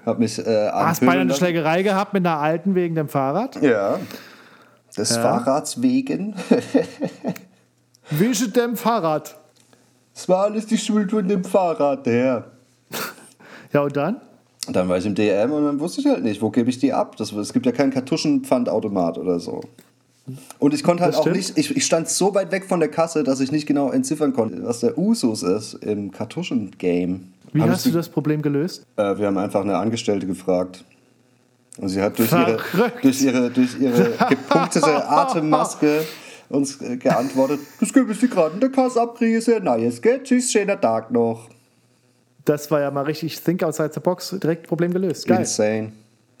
habe mich äh, hast beinahe eine Schlägerei gehabt mit einer Alten wegen dem Fahrrad? Ja, des ja. Fahrrads wegen. Wegen dem Fahrrad? Es war alles die Schuld von dem Fahrrad, der. Ja, und dann? Dann war ich im D M und dann wusste ich halt nicht, wo gebe ich die ab? Das, es gibt ja keinen Kartuschenpfandautomat oder so. Und ich konnte halt auch nicht, ich, ich stand so weit weg von der Kasse, dass ich nicht genau entziffern konnte, was der Usus ist im Kartuschen-Game. Wie hast du das Problem gelöst? Äh, wir haben einfach eine Angestellte gefragt. Und sie hat durch ihre, durch ihre, durch ihre gepunktete Atemmaske uns äh, geantwortet, das gebe ich dir gerade in der Kasse abkriegen, na jetzt geht's, tschüss, schöner Tag noch. Das war ja mal richtig think outside the box, direkt Problem gelöst. Geil. Insane,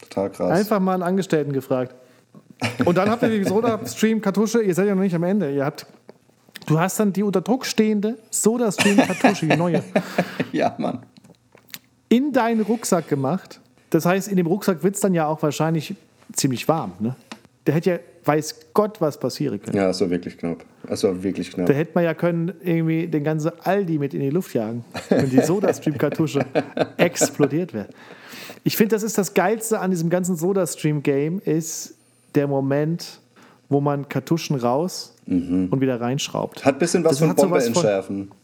total krass. Einfach mal einen Angestellten gefragt. Und dann habt ihr die Soda-Stream-Kartusche, ihr seid ja noch nicht am Ende, ihr habt, du hast dann die unter Druck stehende Soda-Stream-Kartusche, die neue, ja, Mann, in deinen Rucksack gemacht. Das heißt, in dem Rucksack wird es dann ja auch wahrscheinlich ziemlich warm, ne? Der hätte ja, weiß Gott, was passieren können. Ja, das war wirklich knapp. Das war wirklich knapp. Da hätte man ja können irgendwie den ganzen Aldi mit in die Luft jagen, wenn die Soda-Stream-Kartusche explodiert wäre. Ich finde, das ist das Geilste an diesem ganzen Soda-Stream-Game, ist der Moment, wo man Kartuschen raus mhm. und wieder reinschraubt. Hat ein bisschen was das von Bombe entschärfen. Von,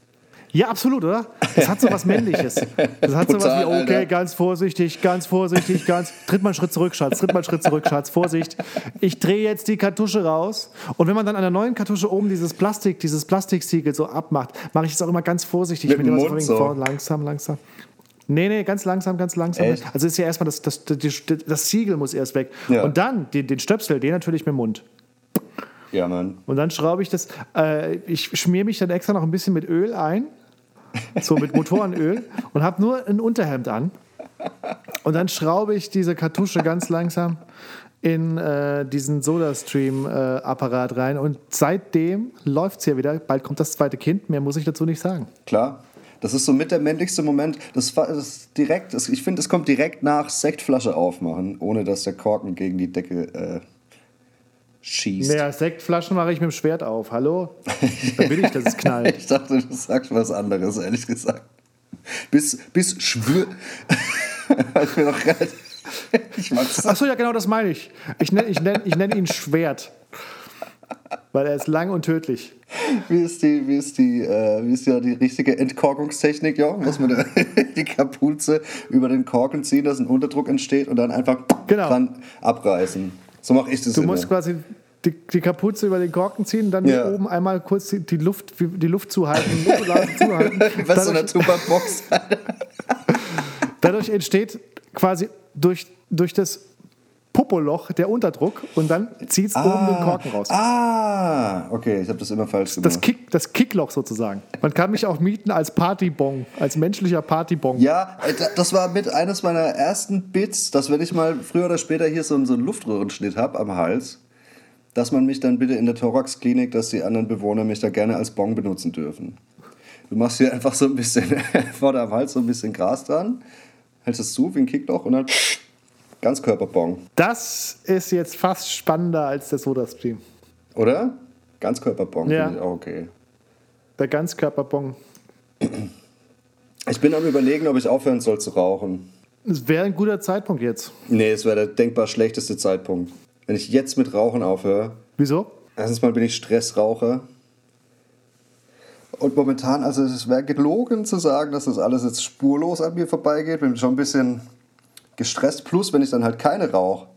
ja, absolut, oder? Das hat so was Männliches. Das hat so was wie, okay, Alter. ganz vorsichtig, ganz vorsichtig, ganz... Tritt mal einen Schritt zurück, Schatz, tritt mal einen Schritt zurück, Schatz, Vorsicht. Ich drehe jetzt die Kartusche raus. Und wenn man dann an der neuen Kartusche oben dieses Plastik, dieses Plastiksiegel so abmacht, mache ich es auch immer ganz vorsichtig. Mit, mit dem Mund was so. Vor, langsam, langsam. Nee, nee, ganz langsam, ganz langsam. Echt? Also ist ja erstmal, das, das, das, das Siegel muss erst weg. Ja. Und dann den, den Stöpsel, den natürlich mit dem Mund. Ja, Mann. Und dann schraube ich das, äh, ich schmiere mich dann extra noch ein bisschen mit Öl ein, so mit Motorenöl und habe nur ein Unterhemd an. Und dann schraube ich diese Kartusche ganz langsam in äh, diesen Sodastream-Apparat äh, rein. Und seitdem läuft es hier wieder. Bald kommt das zweite Kind. Mehr muss ich dazu nicht sagen. Klar. Das ist so mit der männlichste Moment. Das, das direkt, das, ich finde, es kommt direkt nach Sektflasche aufmachen, ohne dass der Korken gegen die Decke äh, schießt. Naja, Sektflaschen mache ich mit dem Schwert auf. Hallo? Dann will ich, dass es knallt. Ich dachte, du sagst was anderes, ehrlich gesagt. Bis, bis schwür... ich noch ich mag's. Ach so, ja genau, das meine ich. Ich nenne ich nenn, ich nenn ihn Schwert. Weil er ist lang und tödlich. Wie ist die, wie ist die, äh, wie ist die, die richtige Entkorkungstechnik? Ja, muss man die Kapuze über den Korken ziehen, dass ein Unterdruck entsteht und dann einfach genau. dran abreißen. So mache ich das du immer. Du musst quasi die, die Kapuze über den Korken ziehen, dann ja. hier oben einmal kurz die, die, Luft, die Luft zuhalten. zuhalten. Was so eine Tupperbox. Dadurch entsteht quasi durch, durch das Popoloch der Unterdruck und dann zieht es ah, oben den Korken raus. Ah, okay, ich habe das immer falsch gemacht. Das, Kick, das Kickloch sozusagen. Man kann mich auch mieten als Partybong, als menschlicher Partybong. Ja, das war mit eines meiner ersten Bits, dass wenn ich mal früher oder später hier so einen, so einen Luftröhrenschnitt habe am Hals, dass man mich dann bitte in der Thoraxklinik, dass die anderen Bewohner mich da gerne als Bong benutzen dürfen. Du machst hier einfach so ein bisschen vor deinem Hals so ein bisschen Gras dran, hältst es zu wie ein Kickloch und dann ganz Körperbong. Das ist jetzt fast spannender als der Soda-Stream. Oder? Ganz Körperbong ja. finde ich auch okay. Der Ganzkörperbong. Ich bin am Überlegen, ob ich aufhören soll zu rauchen. Es wäre ein guter Zeitpunkt jetzt. Nee, es wäre der denkbar schlechteste Zeitpunkt. Wenn ich jetzt mit Rauchen aufhöre. Wieso? Erstens mal bin ich Stressraucher. Und momentan, also es wäre gelogen zu sagen, dass das alles jetzt spurlos an mir vorbeigeht. Bin schon ein bisschen gestresst. Plus, wenn ich dann halt keine rauche,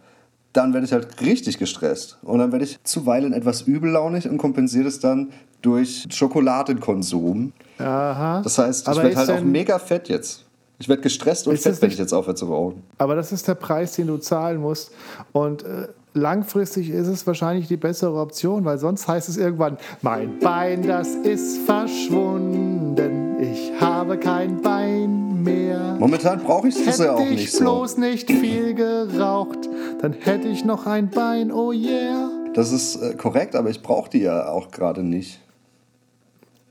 dann werde ich halt richtig gestresst. Und dann werde ich zuweilen etwas übellaunig und kompensiere das dann durch Schokoladenkonsum. Aha. Das heißt, ich werde halt auch mega fett jetzt. Ich werde gestresst und fett, wenn ich jetzt aufhöre zu rauchen. Aber das ist der Preis, den du zahlen musst. Und äh, langfristig ist es wahrscheinlich die bessere Option, weil sonst heißt es irgendwann, mein Bein, das ist verschwunden. Ich habe kein Bein mehr. Momentan brauche ich es ja auch nicht so. Hätte ich bloß nicht viel geraucht, dann hätte ich noch ein Bein, oh yeah. Das ist äh, korrekt, aber ich brauche die ja auch gerade nicht.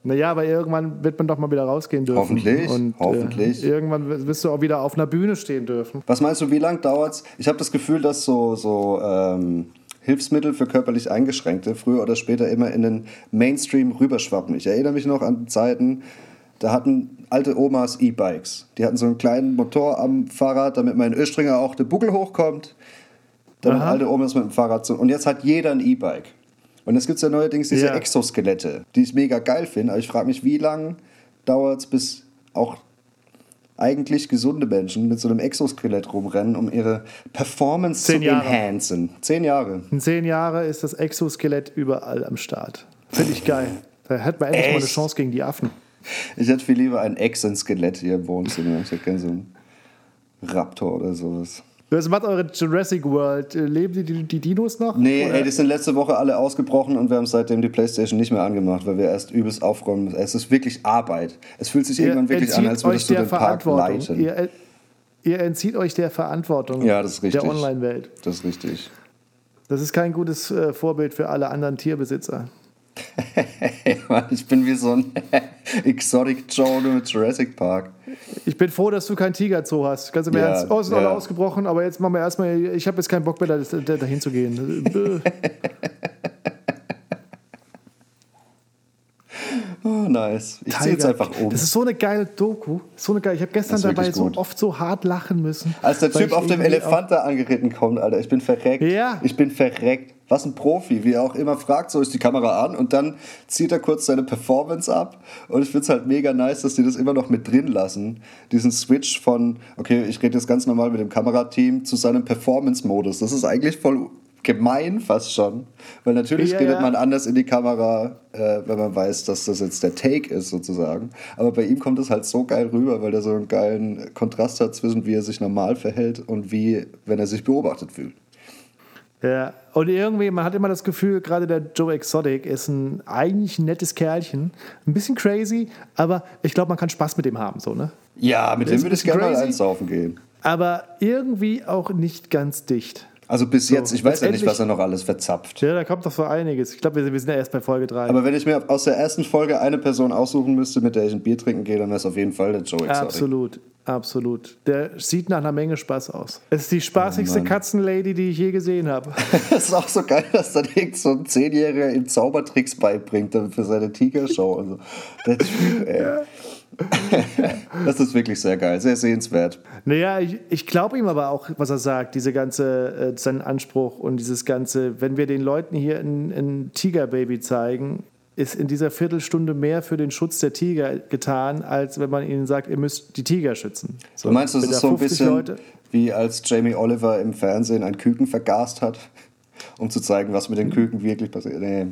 Naja, aber irgendwann wird man doch mal wieder rausgehen dürfen. Hoffentlich, und, hoffentlich. Äh, irgendwann wirst du auch wieder auf einer Bühne stehen dürfen. Was meinst du, wie lange dauert's? Ich habe das Gefühl, dass so, so ähm, Hilfsmittel für körperlich Eingeschränkte früher oder später immer in den Mainstream rüberschwappen. Ich erinnere mich noch an Zeiten, da hatten alte Omas E-Bikes. Die hatten so einen kleinen Motor am Fahrrad, damit mein Östringer auch den Buckel hochkommt. Damit Aha. alte Omas mit dem Fahrrad sind. Und jetzt hat jeder ein E-Bike. Und es gibt ja neuerdings diese yeah. Exoskelette, die ich mega geil finde. Aber ich frage mich, wie lange dauert es, bis auch eigentlich gesunde Menschen mit so einem Exoskelett rumrennen, um ihre Performance Zehn zu Jahre. enhancen. Zehn Jahre. In zehn Jahren ist das Exoskelett überall am Start. Finde ich geil. Da hat man endlich Echt? mal eine Chance gegen die Affen. Ich hätte viel lieber ein Exoskelett hier im Wohnzimmer. Ich hätte gerne so einen Raptor oder sowas. Was macht eure Jurassic World? Leben die, die, die Dinos noch? Nee, ey, die sind letzte Woche alle ausgebrochen und wir haben seitdem die Playstation nicht mehr angemacht, weil wir erst übelst aufräumen. Es ist wirklich Arbeit. Es fühlt sich ihr irgendwann wirklich an, als würdest du den Park leiten. Ihr, ihr entzieht euch der Verantwortung ja, das ist richtig. der Online-Welt. Das ist richtig. Das ist kein gutes äh, Vorbild für alle anderen Tierbesitzer. Ich bin wie so ein Exotic Joe mit Jurassic Park. Ich bin froh, dass du kein Tiger-Zoo hast. Ganz im ja, Ernst. Oh, es ist ja. alle ausgebrochen, aber jetzt machen wir erstmal. Ich habe jetzt keinen Bock mehr, da, da, da hinzugehen. Oh, nice. Ich ziehe jetzt einfach um. Das ist so eine geile Doku. So eine geile. Ich habe gestern dabei so oft so hart lachen müssen. Als der Typ auf dem Elefant da angeritten kommt, Alter. Ich bin verreckt. Ja. Ich bin verreckt. Was ein Profi, wie er auch immer fragt, so ist die Kamera an und dann zieht er kurz seine Performance ab und ich finde es halt mega nice, dass die das immer noch mit drin lassen, diesen Switch von, okay, ich rede jetzt ganz normal mit dem Kamerateam zu seinem Performance-Modus. Das ist eigentlich voll gemein fast schon, weil natürlich ja, redet ja. man anders in die Kamera, äh, wenn man weiß, dass das jetzt der Take ist sozusagen, aber bei ihm kommt es halt so geil rüber, weil er so einen geilen Kontrast hat zwischen wie er sich normal verhält und wie, wenn er sich beobachtet fühlt. Ja, und irgendwie, man hat immer das Gefühl, gerade der Joe Exotic ist ein eigentlich ein nettes Kerlchen, ein bisschen crazy, aber ich glaube, man kann Spaß mit dem haben, so, ne? Ja, mit dem würde ich gerne mal einsaufen gehen. Aber irgendwie auch nicht ganz dicht. Also bis so, jetzt, ich weiß ja nicht, was er noch alles verzapft. Ja, da kommt doch so einiges. Ich glaube, wir, wir sind ja erst bei Folge drei. Aber wenn ich mir aus der ersten Folge eine Person aussuchen müsste, mit der ich ein Bier trinken gehe, dann wäre es auf jeden Fall der Joe Exotic. Absolut, absolut. Der sieht nach einer Menge Spaß aus. Es ist die spaßigste oh Katzenlady, die ich je gesehen habe. Das ist auch so geil, dass dann irgend so ein Zehnjähriger ihm Zaubertricks beibringt für seine Tigershow. Also, der Typ, ey. Ja. Das ist wirklich sehr geil, sehr sehenswert. Naja, ich, ich glaube ihm aber auch, was er sagt, diese ganze, äh, seinen Anspruch und dieses ganze, wenn wir den Leuten hier ein, ein Tigerbaby zeigen, ist in dieser Viertelstunde mehr für den Schutz der Tiger getan, als wenn man ihnen sagt, ihr müsst die Tiger schützen. So, du meinst, das ist so ein bisschen Leute, wie als Jamie Oliver im Fernsehen ein Küken vergast hat, um zu zeigen, was mit den Küken wirklich passiert. Nee.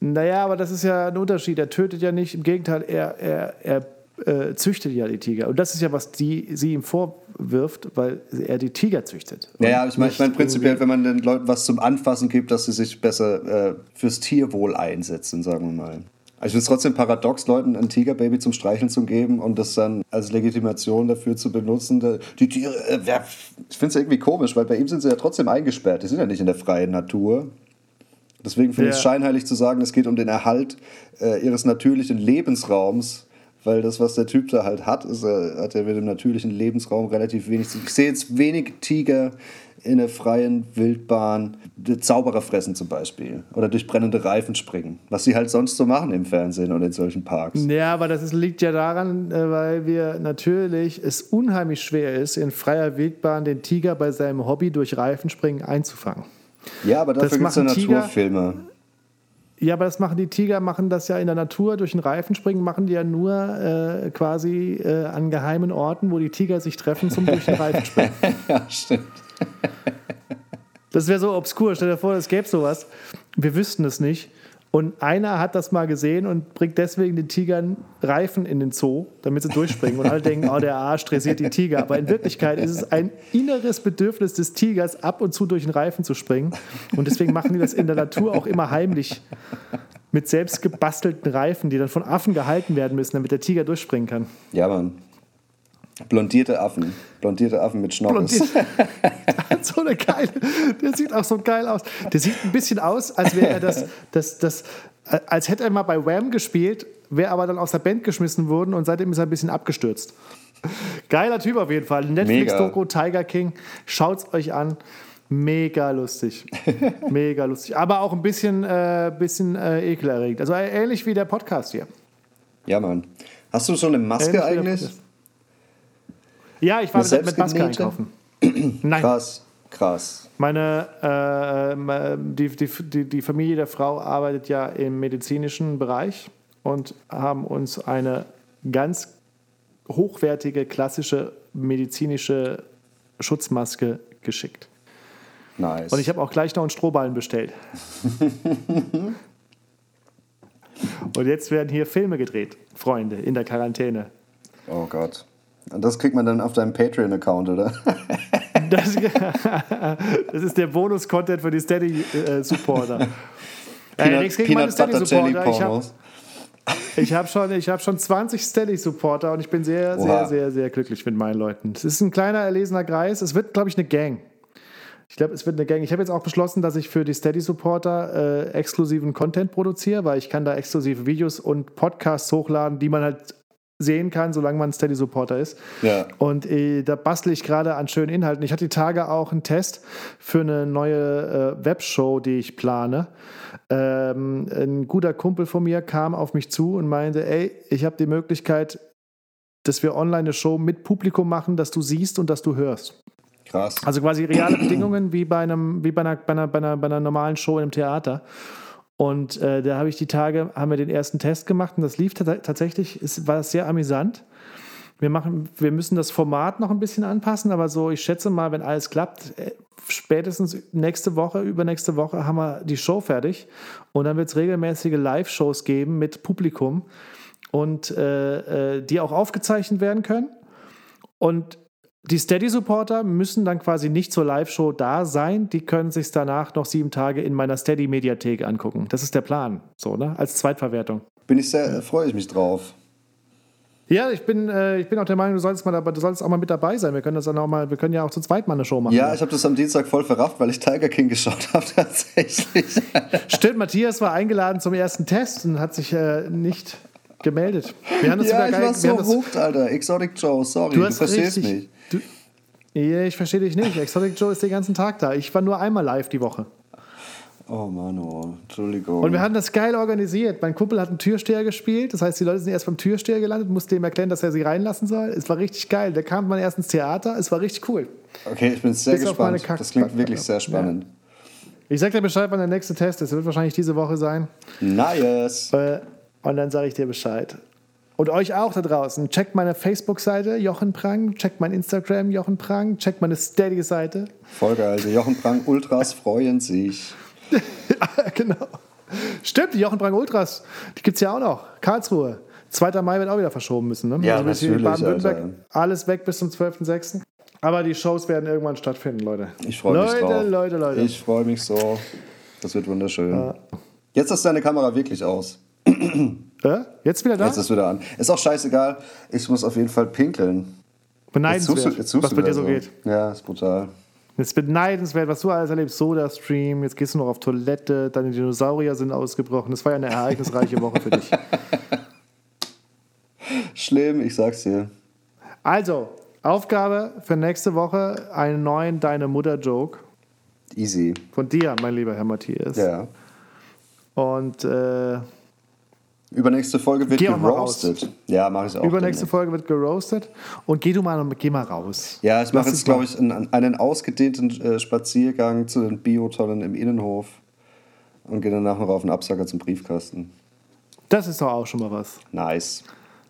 Naja, aber das ist ja ein Unterschied. Er tötet ja nicht, im Gegenteil, er, er, er Äh, züchtet ja die Tiger. Und das ist ja, was die, sie ihm vorwirft, weil er die Tiger züchtet. Naja, ich meine ich mein, prinzipiell, wenn man den Leuten was zum Anfassen gibt, dass sie sich besser äh, fürs Tierwohl einsetzen, sagen wir mal. Ich finde es trotzdem paradox, Leuten ein Tigerbaby zum Streicheln zu geben und das dann als Legitimation dafür zu benutzen. Die Tiere, äh, ich finde es irgendwie komisch, weil bei ihm sind sie ja trotzdem eingesperrt. Die sind ja nicht in der freien Natur. Deswegen finde ich es scheinheilig zu sagen, es geht um den Erhalt äh, ihres natürlichen Lebensraums. Weil das, was der Typ da halt hat, ist, er hat ja mit dem natürlichen Lebensraum relativ wenig. Ich sehe jetzt wenig Tiger in der freien Wildbahn Zauberer fressen zum Beispiel oder durch brennende Reifen springen, was sie halt sonst so machen im Fernsehen und in solchen Parks. Ja, aber das ist, liegt ja daran, weil wir natürlich es unheimlich schwer ist, in freier Wildbahn den Tiger bei seinem Hobby durch Reifenspringen einzufangen. Ja, aber dafür gibt es ja Naturfilme. Ja, aber das machen die Tiger, machen das ja in der Natur, durch den Reifenspringen machen die ja nur äh, quasi äh, an geheimen Orten, wo die Tiger sich treffen zum durch den Reifenspringen. Ja, stimmt. Das wäre so obskur, stell dir vor, es gäbe sowas. Wir wüssten es nicht. Und einer hat das mal gesehen und bringt deswegen den Tigern Reifen in den Zoo, damit sie durchspringen. Und alle denken, oh, der Arsch dressiert die Tiger. Aber in Wirklichkeit ist es ein inneres Bedürfnis des Tigers, ab und zu durch den Reifen zu springen. Und deswegen machen die das in der Natur auch immer heimlich. Mit selbst gebastelten Reifen, die dann von Affen gehalten werden müssen, damit der Tiger durchspringen kann. Ja, Mann. Blondierte Affen. Blondierte Affen mit Schnockes. So eine geile. Der sieht auch so geil aus. Der sieht ein bisschen aus, als wäre er das, das, das, als hätte er mal bei Wham gespielt, wäre aber dann aus der Band geschmissen worden und seitdem ist er ein bisschen abgestürzt. Geiler Typ auf jeden Fall. Netflix-Doku, Tiger King. Schaut's euch an. Mega lustig. Mega lustig. Aber auch ein bisschen, äh, bisschen äh, ekelerregend. Also äh, ähnlich wie der Podcast hier. Ja, Mann. Hast du so eine Maske ähnlich eigentlich? Ja, ich war mit, mit Maske einkaufen. Nein. Krass, krass. Meine, äh, die, die, die Familie der Frau arbeitet ja im medizinischen Bereich und haben uns eine ganz hochwertige, klassische medizinische Schutzmaske geschickt. Nice. Und ich habe auch gleich noch einen Strohballen bestellt. Und jetzt werden hier Filme gedreht, Freunde, in der Quarantäne. Oh Gott. Und das kriegt man dann auf deinem Patreon-Account, oder? Das, das ist der Bonus-Content für die Steady-Supporter. Äh, äh, nichts gegen meine Steady-Supporter. Ich habe hab schon, hab schon zwanzig Steady-Supporter und ich bin sehr, Oha. sehr, sehr, sehr glücklich mit meinen Leuten. Es ist ein kleiner, erlesener Kreis. Es wird, glaube ich, eine Gang. Ich glaube, es wird eine Gang. Ich habe jetzt auch beschlossen, dass ich für die Steady-Supporter äh, exklusiven Content produziere, weil ich kann da exklusive Videos und Podcasts hochladen, die man halt sehen kann, solange man ein Steady-Supporter ist. Ja. Und äh, da bastle ich gerade an schönen Inhalten. Ich hatte die Tage auch einen Test für eine neue äh, Webshow, die ich plane. Ähm, ein guter Kumpel von mir kam auf mich zu und meinte, ey, ich habe die Möglichkeit, dass wir online eine Show mit Publikum machen, dass du siehst und dass du hörst. Krass. Also quasi reale Bedingungen wie bei einem, wie bei einer, bei einer, bei einer, bei einer normalen Show im Theater. Und äh, da habe ich die Tage, haben wir den ersten Test gemacht und das lief t- tatsächlich, ist, war sehr amüsant. Wir, machen, wir müssen das Format noch ein bisschen anpassen, aber so, ich schätze mal, wenn alles klappt, spätestens nächste Woche, übernächste Woche haben wir die Show fertig und dann wird es regelmäßige Live-Shows geben mit Publikum und äh, äh, die auch aufgezeichnet werden können und Die Steady-Supporter müssen dann quasi nicht zur Live-Show da sein. Die können sich danach noch sieben Tage in meiner Steady-Mediathek angucken. Das ist der Plan, so, ne? Als Zweitverwertung. Bin ich sehr, freue ich mich drauf. Ja, ich bin, äh, ich bin auch der Meinung, du solltest, mal, du solltest auch mal mit dabei sein. Wir können das dann auch mal, wir können ja auch zu zweit mal eine Show machen. Ja, ich habe das am Dienstag voll verrafft, weil ich Tiger King geschaut habe tatsächlich. Stimmt, Matthias war eingeladen zum ersten Test und hat sich äh, nicht gemeldet. Wir haben das ja, ich geil, war so hooked, das, Alter. Exotic Joe, sorry, du, du verstehst richtig, mich. Du, ich verstehe dich nicht. Exotic Joe ist den ganzen Tag da. Ich war nur einmal live die Woche. Oh Mann, oh. Entschuldigung. Und wir haben das geil organisiert. Mein Kumpel hat einen Türsteher gespielt. Das heißt, die Leute sind erst beim Türsteher gelandet, mussten dem erklären, dass er sie reinlassen soll. Es war richtig geil. Da kam man erst ins Theater. Es war richtig cool. Okay, ich bin sehr Bis gespannt. Das klingt wirklich sehr spannend. Ja. Ich sag dir Bescheid, wann der nächste Test ist. Der wird wahrscheinlich diese Woche sein. Nice. Und dann sage ich dir Bescheid. Und euch auch da draußen. Checkt meine Facebook-Seite, Jochen Prang. Checkt mein Instagram, Jochen Prang. Checkt meine Steady-Seite. Voll geil. Also Jochen Prang Ultras freuen sich. Genau. Stimmt, die Jochen Prang Ultras, die gibt's ja auch noch. Karlsruhe. zweiter Mai wird auch wieder verschoben müssen, ne? Ja, also natürlich, Baden-Württemberg, alles weg bis zum zwölften sechsten Aber die Shows werden irgendwann stattfinden, Leute. Ich freue mich drauf. Leute, Leute, Leute. Ich freue mich so. Das wird wunderschön. Ja. Jetzt ist deine Kamera wirklich aus. Äh? Jetzt wieder da? Jetzt ist wieder an. Ist auch scheißegal. Ich muss auf jeden Fall pinkeln. Beneidenswert, jetzt du, jetzt was bei dir so geht. Ja, ist brutal. Jetzt beneidenswert, was du alles erlebst. Soda-Stream, jetzt gehst du noch auf Toilette, deine Dinosaurier sind ausgebrochen. Das war ja eine ereignisreiche Woche für dich. Schlimm, ich sag's dir. Also, Aufgabe für nächste Woche, einen neuen Deine-Mutter-Joke. Easy. Von dir, mein lieber Herr Matthias. Ja. Und, äh... Übernächste Folge wird geroastet. Ja, mach ich auch. Übernächste dann, Folge wird geroastet. Und geh du mal, geh mal raus. Ja, ich mache jetzt, glaube ich, einen, einen ausgedehnten äh, Spaziergang zu den Biotonnen im Innenhof und gehe danach noch auf den Absacker zum Briefkasten. Das ist doch auch schon mal was. Nice.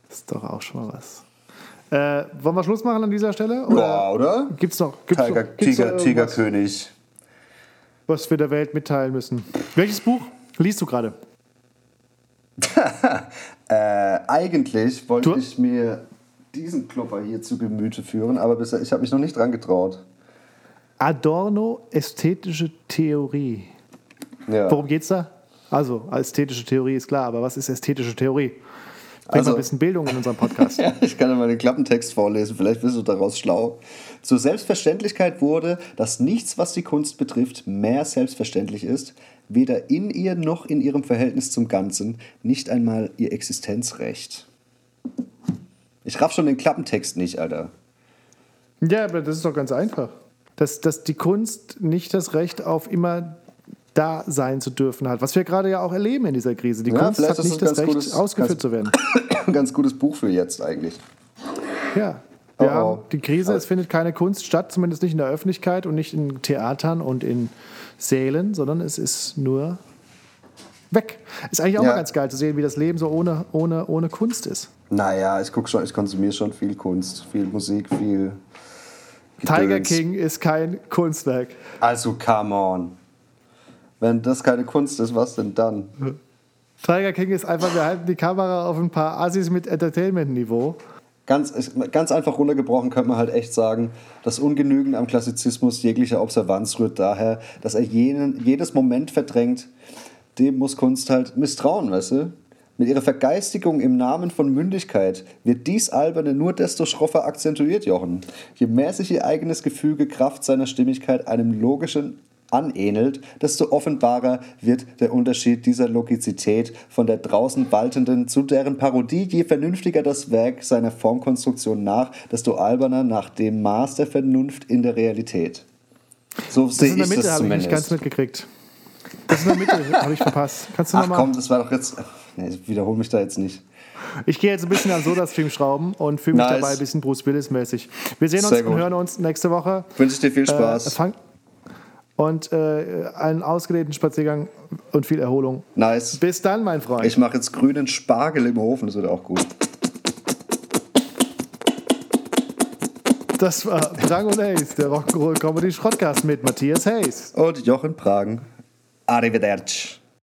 Das ist doch auch schon mal was. Äh, wollen wir Schluss machen an dieser Stelle? Oder ja, oder? Gibt's noch? Gibt's Tiger, noch, gibt's Tiger, noch Tigerkönig. Was wir der Welt mitteilen müssen. Welches Buch liest du gerade? äh, eigentlich wollte du? ich mir diesen Klopper hier zu Gemüte führen, aber bisher, ich habe mich noch nicht dran getraut. Adorno, ästhetische Theorie. Ja. Worum geht's da? Also, ästhetische Theorie ist klar, aber was ist ästhetische Theorie? Bringt also, mal ein bisschen Bildung in unserem Podcast. Ja, ich kann dir mal den Klappentext vorlesen, vielleicht bist du daraus schlau. Zur Selbstverständlichkeit wurde, dass nichts, was die Kunst betrifft, mehr selbstverständlich ist, weder in ihr noch in ihrem Verhältnis zum Ganzen, nicht einmal ihr Existenzrecht. Ich raff schon den Klappentext nicht, Alter. Ja, aber das ist doch ganz einfach. Dass, dass die Kunst nicht das Recht auf immer da sein zu dürfen hat, was wir gerade ja auch erleben in dieser Krise. Die ja, Kunst hat nicht das Recht, gutes, ausgeführt ganz, zu werden. Ein ganz gutes Buch für jetzt eigentlich. Ja, wir oh, haben die Krise, oh. Es findet keine Kunst statt, zumindest nicht in der Öffentlichkeit und nicht in Theatern und in Sälen, sondern es ist nur weg. Ist eigentlich auch ja. mal ganz geil zu sehen, wie das Leben so ohne, ohne, ohne Kunst ist. Naja, ich guck schon, ich konsumiere schon viel Kunst, viel Musik, viel Gedöns. Tiger King ist kein Kunstwerk. Also come on. Wenn das keine Kunst ist, was denn dann? Tiger King ist einfach, wir halten die Kamera auf ein paar Assis mit Entertainment-Niveau. Ganz, ganz einfach runtergebrochen könnte man halt echt sagen, das Ungenügen am Klassizismus jeglicher Observanz rührt daher, dass er jenen, jedes Moment verdrängt. Dem muss Kunst halt misstrauen, weißt du? Mit ihrer Vergeistigung im Namen von Mündigkeit wird dies Alberne nur desto schroffer akzentuiert, Jochen. Je mehr sich ihr eigenes Gefüge Kraft seiner Stimmigkeit einem logischen anähnelt, desto offenbarer wird der Unterschied dieser Logizität von der draußen waltenden zu deren Parodie. Je vernünftiger das Werk seiner Formkonstruktion nach, desto alberner nach dem Maß der Vernunft in der Realität. So sehe ich das zumindest. Das in der Mitte habe ich nicht ganz mitgekriegt. Das in der Mitte habe ich verpasst. Kannst du noch mal? Ach komm, das war doch jetzt... Nee, ich wiederhole mich da jetzt nicht. Ich gehe jetzt ein bisschen an Soda-Stream schrauben und fühle mich nice. dabei ein bisschen Bruce Willis-mäßig. Wir sehen uns und hören uns nächste Woche. Wünsche ich dir viel Spaß. Äh, fang Und äh, einen ausgedehnten Spaziergang und viel Erholung. Nice. Bis dann, mein Freund. Ich mache jetzt grünen Spargel im Ofen, das wird auch gut. Das war Prang und Haze, der Rock'n'Roll Comedy Schrottcast mit Matthias Haze. Und Jochen Prang. Arrivederci.